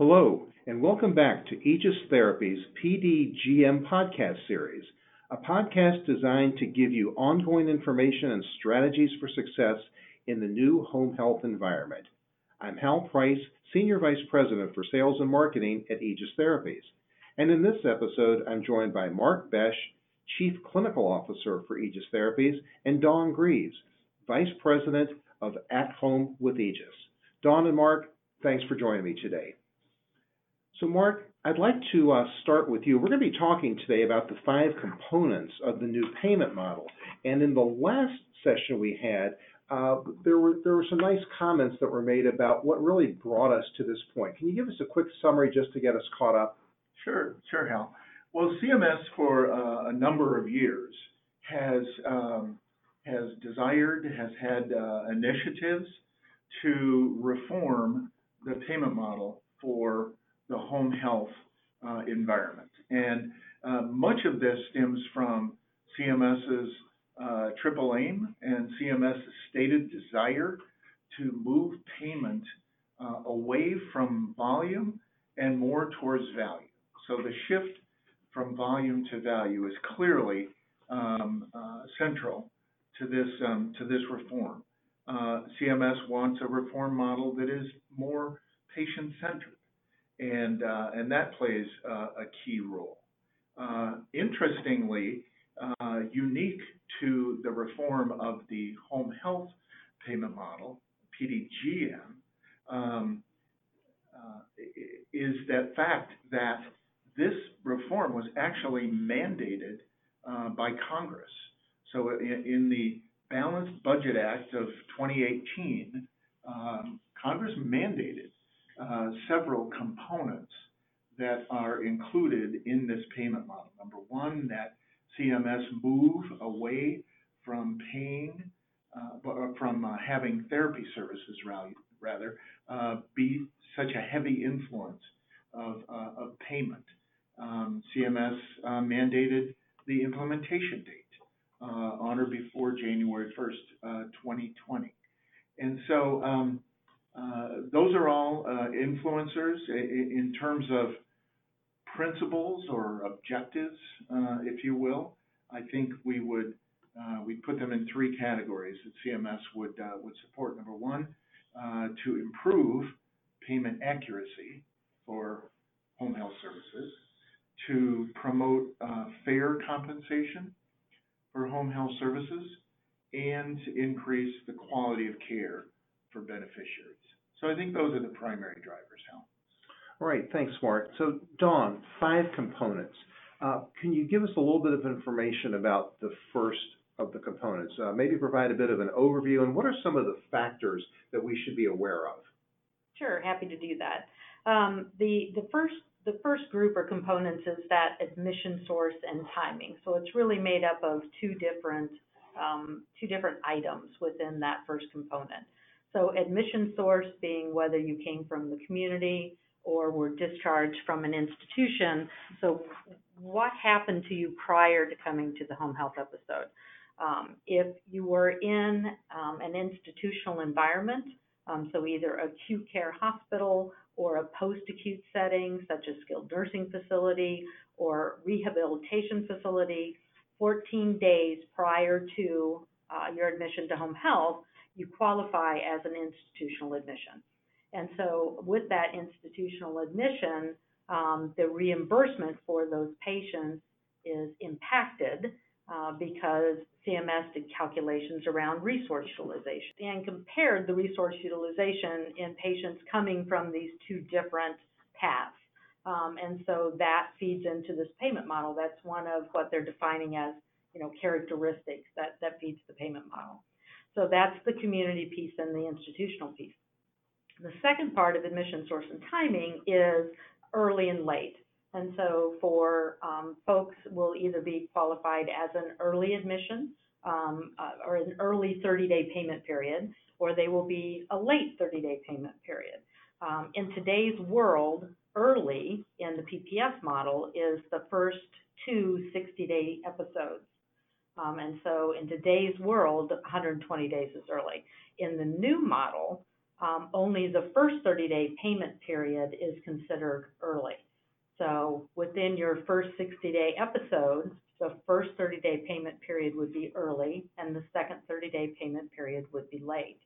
Hello, and welcome back to Aegis Therapies PDGM podcast series, a podcast designed to give you ongoing information and strategies for success in the new home health environment. I'm Hal Price, Senior Vice President for Sales and Marketing at Aegis Therapies. And in this episode, I'm joined by Mark Besch, Chief Clinical Officer for Aegis Therapies, and Dawn Greaves, Vice President of At Home with Aegis. Dawn and Mark, thanks for joining me today. So Mark, I'd like to start with you. We're going to be talking today about the 5 components of the new payment model. And in the last session we had, there were some nice comments that were made about what really brought us to this point. Can you give us a quick summary just to get us caught up? Sure, Hal. Well, CMS for a number of years has had initiatives to reform the payment model for the home health environment. And much of this stems from CMS's Triple Aim and CMS's stated desire to move payment away from volume and more towards value. So the shift from volume to value is clearly central to this reform. CMS wants a reform model that is more patient-centered. And that plays a key role. Interestingly, unique to the reform of the home health payment model, PDGM, is that fact that this reform was actually mandated by Congress. So in the Balanced Budget Act of 2018, Congress mandated several components that are included in this payment model. Number one, that CMS move away from having therapy services rather be such a heavy influence of payment. CMS mandated the implementation date on or before January 1st, 2020, and so. Those are all influencers in terms of principles or objectives, if you will. I think we put them in 3 categories that CMS would support. Number one, to improve payment accuracy for home health services, to promote fair compensation for home health services, and to increase the quality of care for beneficiaries. So I think those are the primary drivers, Hal. All right, thanks, Mark. So Dawn, 5 components. Can you give us a little bit of information about the first of the components? Maybe provide a bit of an overview, and what are some of the factors that we should be aware of? Sure, happy to do that. The first group or components is that admission source and timing. So it's really made up of two different items within that first component. So admission source being whether you came from the community or were discharged from an institution. So what happened to you prior to coming to the home health episode? If you were in an institutional environment, so either acute care hospital or a post-acute setting such as skilled nursing facility or rehabilitation facility, 14 days prior to your admission to home health, you qualify as an institutional admission. And so with that institutional admission, the reimbursement for those patients is impacted because CMS did calculations around resource utilization and compared the resource utilization in patients coming from these 2 different paths. And so that feeds into this payment model. That's one of what they're defining as, characteristics that feeds the payment model. So that's the community piece and the institutional piece. The second part of admission source and timing is early and late. And so for folks will either be qualified as an early admission or an early 30-day payment period, or they will be a late 30-day payment period. In today's world, early in the PPS model is the first 2 60-day episodes. And so in today's world, 120 days is early. In the new model, only the first 30-day payment period is considered early. So within your first 60-day episode, the first 30-day payment period would be early, and the second 30-day payment period would be late.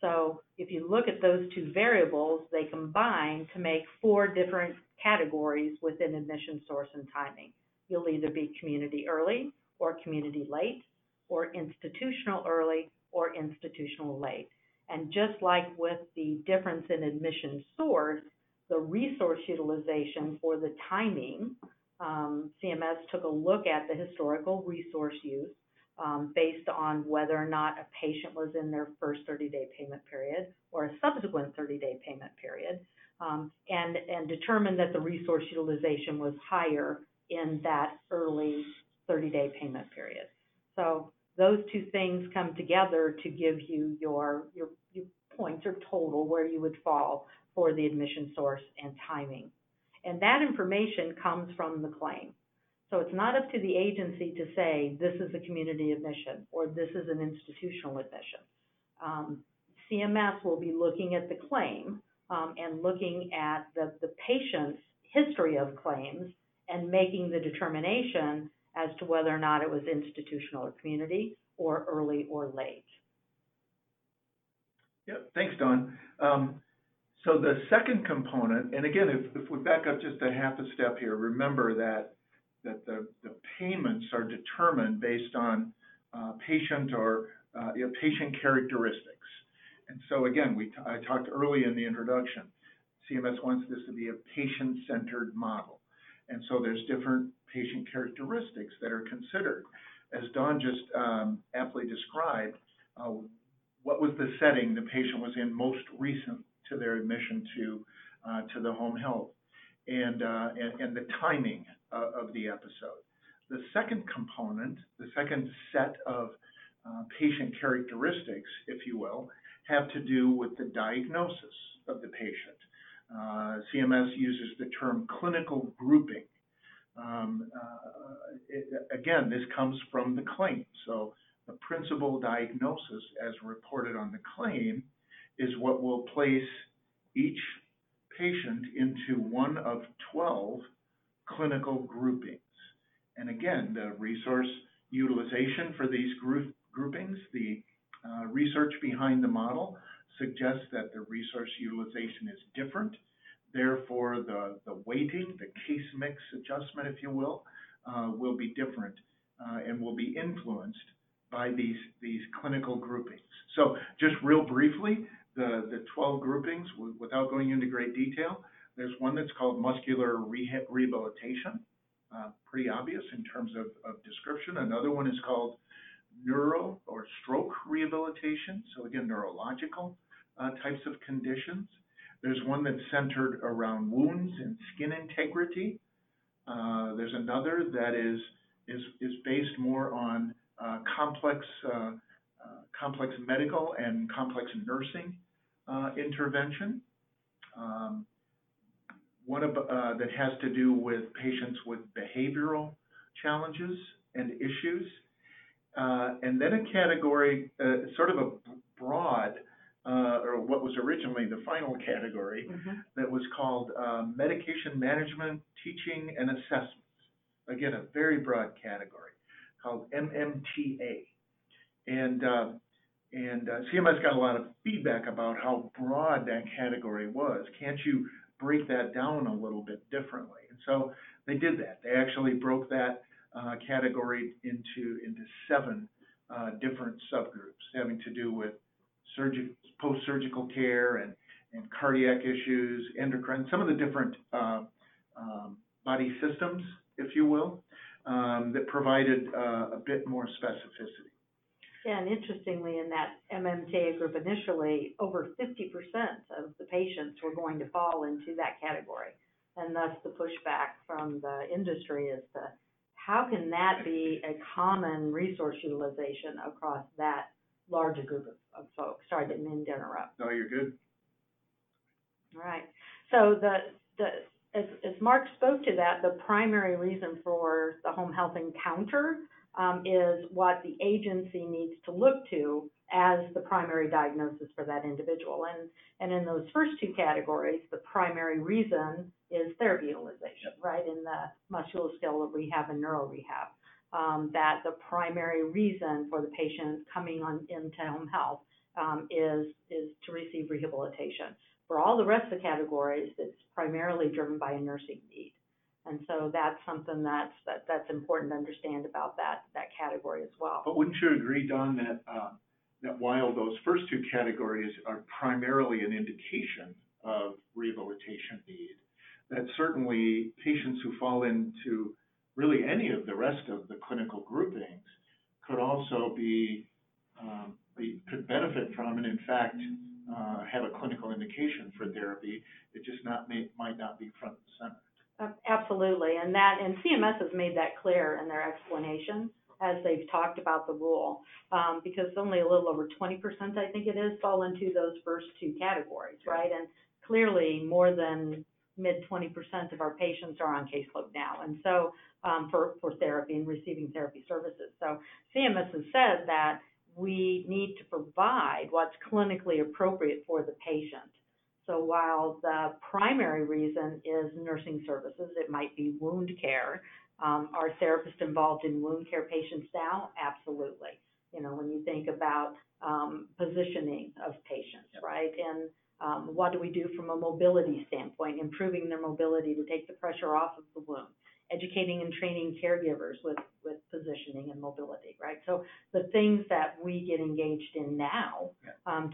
So if you look at those two variables, they combine to make four different categories within admission source and timing. You'll either be community early or community late, or institutional early or institutional late. And just like with the difference in admission source, the resource utilization for the timing, CMS took a look at the historical resource use based on whether or not a patient was in their first 30-day payment period or a subsequent 30-day payment period, and determined that the resource utilization was higher in that early 30-day payment period. So those two things come together to give you your points or total where you would fall for the admission source and timing. And that information comes from the claim. So it's not up to the agency to say this is a community admission or this is an institutional admission. CMS will be looking at the claim and looking at the patient's history of claims and making the determination as to whether or not it was institutional or community or early or late. Yep, thanks, Dawn. So the second component, and again, if we back up just a half a step here, remember that the payments are determined based on patient or patient characteristics. And so again, I talked early in the introduction, CMS wants this to be a patient-centered model. And so there's different patient characteristics that are considered. As Dawn just aptly described, what was the setting the patient was in most recent to their admission to the home health, and the timing of the episode. The second component, the second set of patient characteristics, if you will, have to do with the diagnosis of the patient. CMS uses the term clinical grouping. Again, this comes from the claim. So the principal diagnosis as reported on the claim is what will place each patient into one of 12 clinical groupings. And again, the resource utilization for these groupings, the research behind the model suggests that the resource utilization is different. Therefore, the weighting, the case mix adjustment, if you will be different and will be influenced by these clinical groupings. So just real briefly, the 12 groupings, without going into great detail, there's one that's called muscular rehabilitation, pretty obvious in terms of description. Another one is called neuro or stroke rehabilitation, so again, neurological types of conditions. There's one that's centered around wounds and skin integrity. There's another that is based more on complex medical and complex nursing intervention. One that has to do with patients with behavioral challenges and issues. And then a category, sort of a broad, or what was originally the final category, that was called medication management, teaching, and assessments. Again, a very broad category called MMTA. And CMS got a lot of feedback about how broad that category was. Can't you break that down a little bit differently? And so they did that. They actually broke that category into seven different subgroups having to do with post-surgical care and cardiac issues, endocrine, some of the different body systems, if you will, that provided a bit more specificity. Yeah, and interestingly, in that MMTA group initially, over 50% of the patients were going to fall into that category. And thus the pushback from the industry is how can that be a common resource utilization across that larger group of folks? Sorry, I didn't mean to interrupt. No, you're good. All right. So as Mark spoke to that, the primary reason for the home health encounter is what the agency needs to look to as the primary diagnosis for that individual. And in those first two categories, the primary reason is therapy utilization, right? In the musculoskeletal rehab and neuro rehab, that the primary reason for the patient coming on into home health is to receive rehabilitation. For all the rest of the categories, it's primarily driven by a nursing need. And so that's something that's important to understand about that category as well. But wouldn't you agree, Dawn, that while those first two categories are primarily an indication of rehabilitation need, that certainly patients who fall into really any of the rest of the clinical groupings could also could benefit from and in fact have a clinical indication for therapy. It just might not be front and center. Absolutely, and CMS has made that clear in their explanation as they've talked about the rule, because only a little over 20%, I think it is, fall into those first two categories, right? And clearly more than mid-20% of our patients are on caseload now, and so for therapy and receiving therapy services. So CMS has said that we need to provide what's clinically appropriate for the patient. So while the primary reason is nursing services, it might be wound care. Are therapists involved in wound care patients now? Absolutely. You know, when you think about positioning of patients, right? And what do we do from a mobility standpoint? Improving their mobility to take the pressure off of the wound. Educating and training caregivers with positioning and mobility, right? So the things that we get engaged in now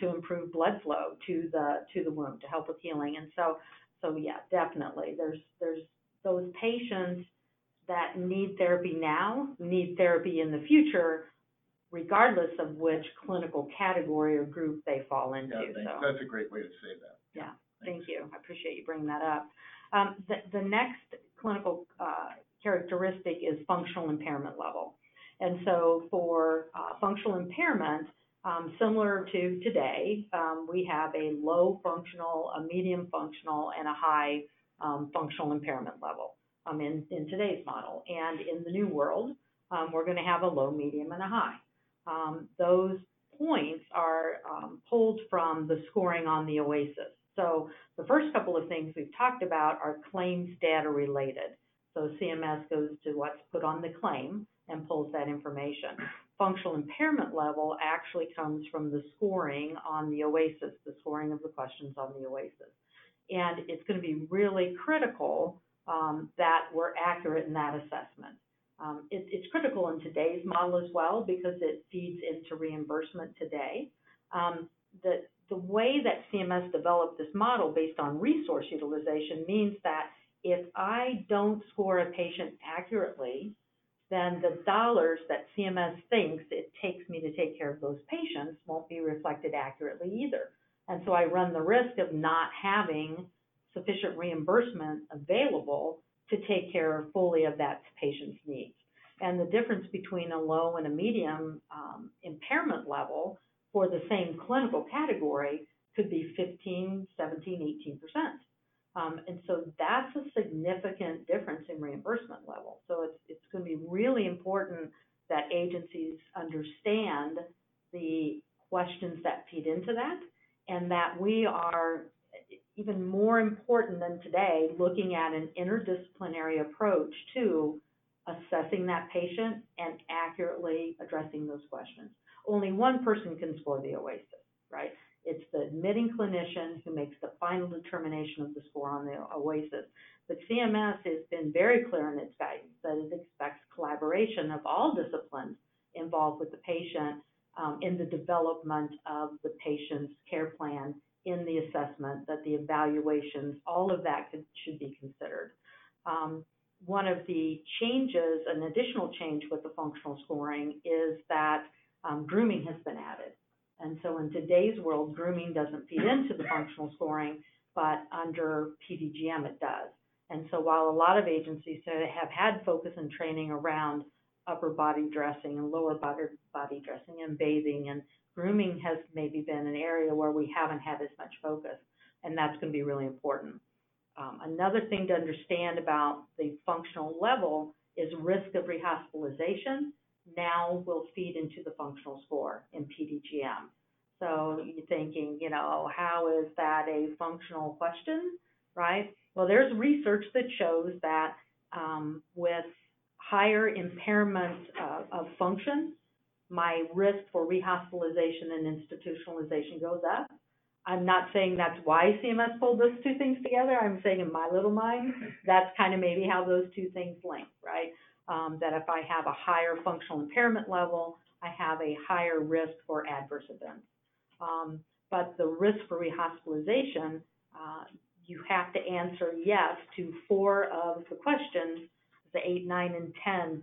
to improve blood flow to the wound, to help with healing. And so yeah, definitely. There's those patients that need therapy now, need therapy in the future, regardless of which clinical category or group they fall into. Yeah, so that's a great way to say that. Yeah, thank you. I appreciate you bringing that up. The next clinical characteristic is functional impairment level. And so for functional impairment, similar to today, we have a low functional, a medium functional, and a high functional impairment level in today's model. And in the new world, we're going to have a low, medium, and a high. Those points are pulled from the scoring on the OASIS. So the first couple of things we've talked about are claims data related. So CMS goes to what's put on the claim and pulls that information. Functional impairment level actually comes from the scoring on the OASIS, the scoring of the questions on the OASIS. And it's going to be really critical that we're accurate in that assessment. It's critical in today's model as well because it feeds into reimbursement today. The way that CMS developed this model based on resource utilization means that if I don't score a patient accurately, then the dollars that CMS thinks it takes me to take care of those patients won't be reflected accurately either. And so I run the risk of not having sufficient reimbursement available to take care fully of that patient's needs. And the difference between a low and a medium impairment level for the same clinical category could be 15, 17, 18%. And so that's a significant difference in reimbursement level. So it's going to be really important that agencies understand the questions that feed into that, and that we are, even more important than today, looking at an interdisciplinary approach to assessing that patient and accurately addressing those questions. Only one person can score the OASIS, right? It's the admitting clinician who makes the final determination of the score on the OASIS. But CMS has been very clear in its guidance that it expects collaboration of all disciplines involved with the patient in the development of the patient's care plan, in the assessment, that the evaluations, all of that should be considered. One of the changes, an additional change with the functional scoring is that grooming has been added. And so in today's world, grooming doesn't feed into the functional scoring, but under PDGM it does. And so while a lot of agencies have had focus and training around upper body dressing and lower body dressing and bathing, and grooming has maybe been an area where we haven't had as much focus, and that's going to be really important. Another thing to understand about the functional level is risk of rehospitalization, now will feed into the functional score in PDGM. So you're thinking, you know, how is that a functional question, right? Well, there's research that shows that with higher impairment of function, my risk for rehospitalization and institutionalization goes up. I'm not saying that's why CMS pulled those two things together. I'm saying in my little mind, that's kind of maybe how those two things link, right? That if I have a higher functional impairment level, I have a higher risk for adverse events. But the risk for rehospitalization, you have to answer yes to 4 of the questions. The 8, 9, and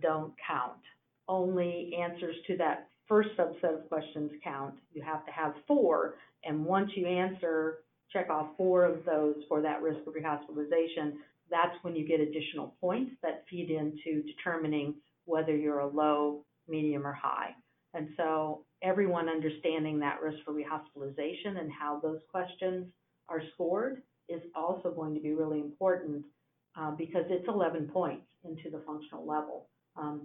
10 don't count. Only answers to that first subset of questions count. You have to have 4, and once you answer, check off 4 of those for that risk of rehospitalization, that's when you get additional points that feed into determining whether you're a low, medium, or high. And so everyone understanding that risk for rehospitalization and how those questions are scored is also going to be really important because it's 11 points into the functional level.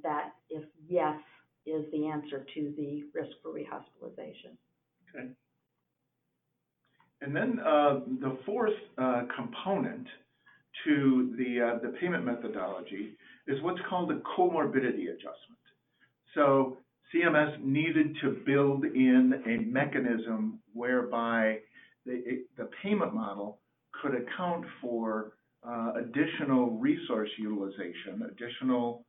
That if yes is the answer to the risk for rehospitalization. Okay. And then the fourth component to the payment methodology is what's called a comorbidity adjustment. So CMS needed to build in a mechanism whereby the payment model could account for additional resource utilization, additional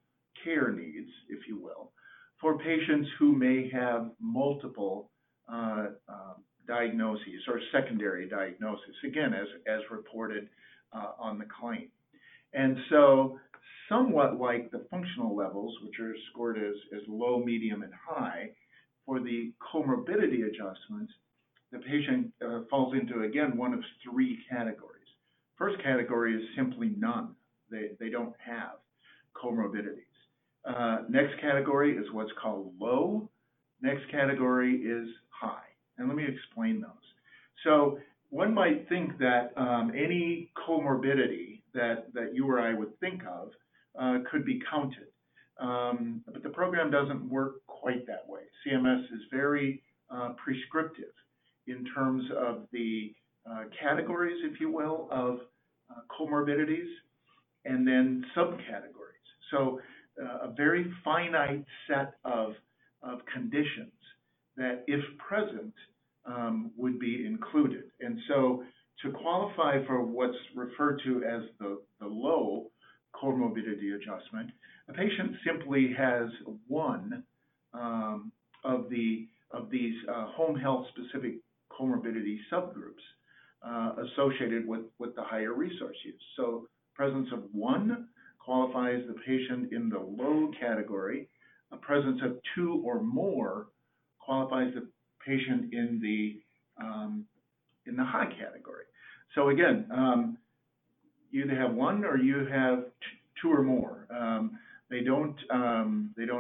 care needs, if you will, for patients who may have multiple diagnoses or secondary diagnoses, again, as reported on the claim. And so somewhat like the functional levels, which are scored as low, medium, and high, for the comorbidity adjustments, the patient falls into, again, one of 3 categories. First category is simply none. They don't have comorbidities. Next category is what's called low. Next category is high. And let me explain those. So one might think that any comorbidity that you or I would think of could be counted. But the program doesn't work quite that way. CMS is very prescriptive in terms of the categories, if you will, of comorbidities and then subcategories. So a very finite set of conditions that, if present, would be included. And so to qualify for what's referred to as the low comorbidity adjustment, a patient simply has one of these home health-specific comorbidity subgroups associated with the higher resource use. So presence of one qualifies the patient in the low category. A presence of 2 or more qualifies the patient in the high category. So again, you either have 1 or you have 2 or more. They don't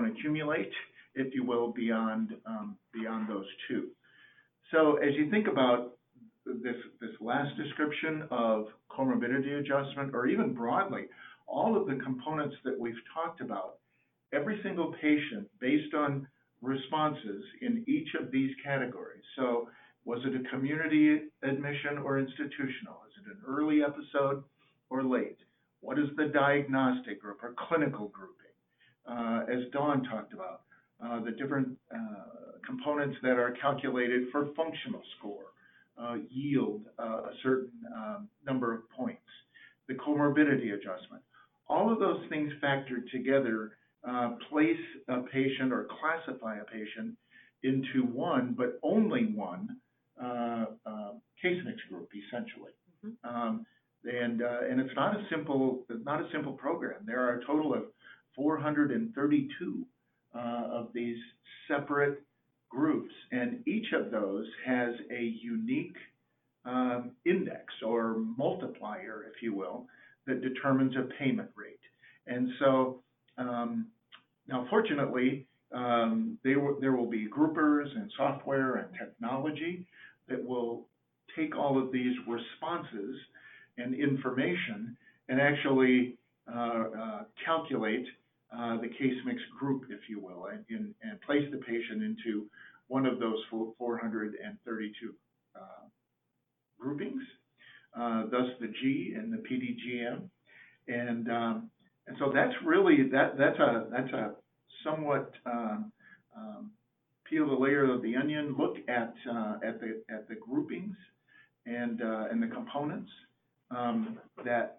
accumulate, if you will, beyond those 2. So as you think about this last description of comorbidity adjustment, or even broadly, all of the components that we've talked about, every single patient based on responses in each of these categories. So was it a community admission or institutional? Is it an early episode or late? What is the diagnostic group or clinical grouping? As Dawn talked about, the different components that are calculated for functional score yield a certain number of points. The comorbidity adjustment. All of those things factored together place a patient or classify a patient into one, but only one, case mix group, essentially. Mm-hmm. And it's not a simple program. There are a total of 432 of these separate groups, and each of those has a unique index or multiplier, if you will, that determines a payment rate. And so now, fortunately, there will be groupers and software and technology that will take all of these responses and information and actually calculate the case mix group, if you will, and place the patient into one of those 432 groupings, thus the G and the PDGM, and so that's really that's a somewhat peel the layer of the onion look at the groupings and the components that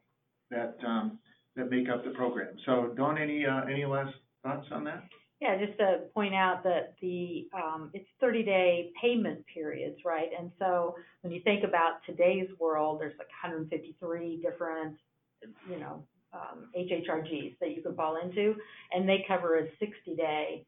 make up the program. So, Dawn, any last thoughts on that? Yeah, just to point out that it's 30-day payment periods, right? And so when you think about today's world, there's like 153 different, HHRGs that you could fall into, and they cover a 60-day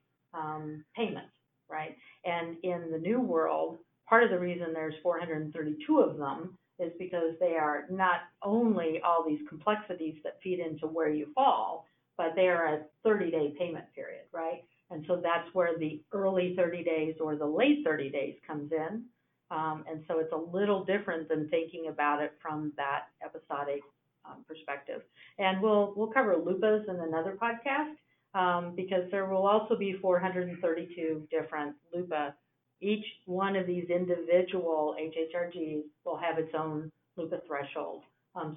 payment, right? And in the new world, part of the reason there's 432 of them is because they are not only all these complexities that feed into where you fall, but they are a 30-day payment period, right? And so that's where the early 30 days or the late 30 days comes in. And so it's a little different than thinking about it from that episodic perspective. And we'll cover LUPAs in another podcast because there will also be 432 different LUPA. Each one of these individual HHRGs will have its own LUPA threshold,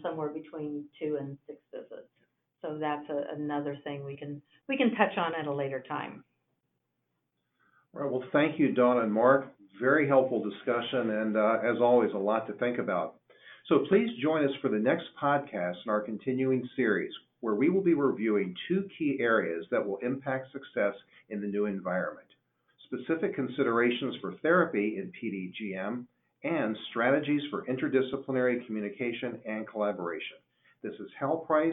somewhere between 2 and 6 visits. So that's another thing we can touch on at a later time. All right. Well, thank you, Dawn and Mark. Very helpful discussion, and as always, a lot to think about. So please join us for the next podcast in our continuing series, where we will be reviewing 2 key areas that will impact success in the new environment: specific considerations for therapy in PDGM, and strategies for interdisciplinary communication and collaboration. This is Hal Price.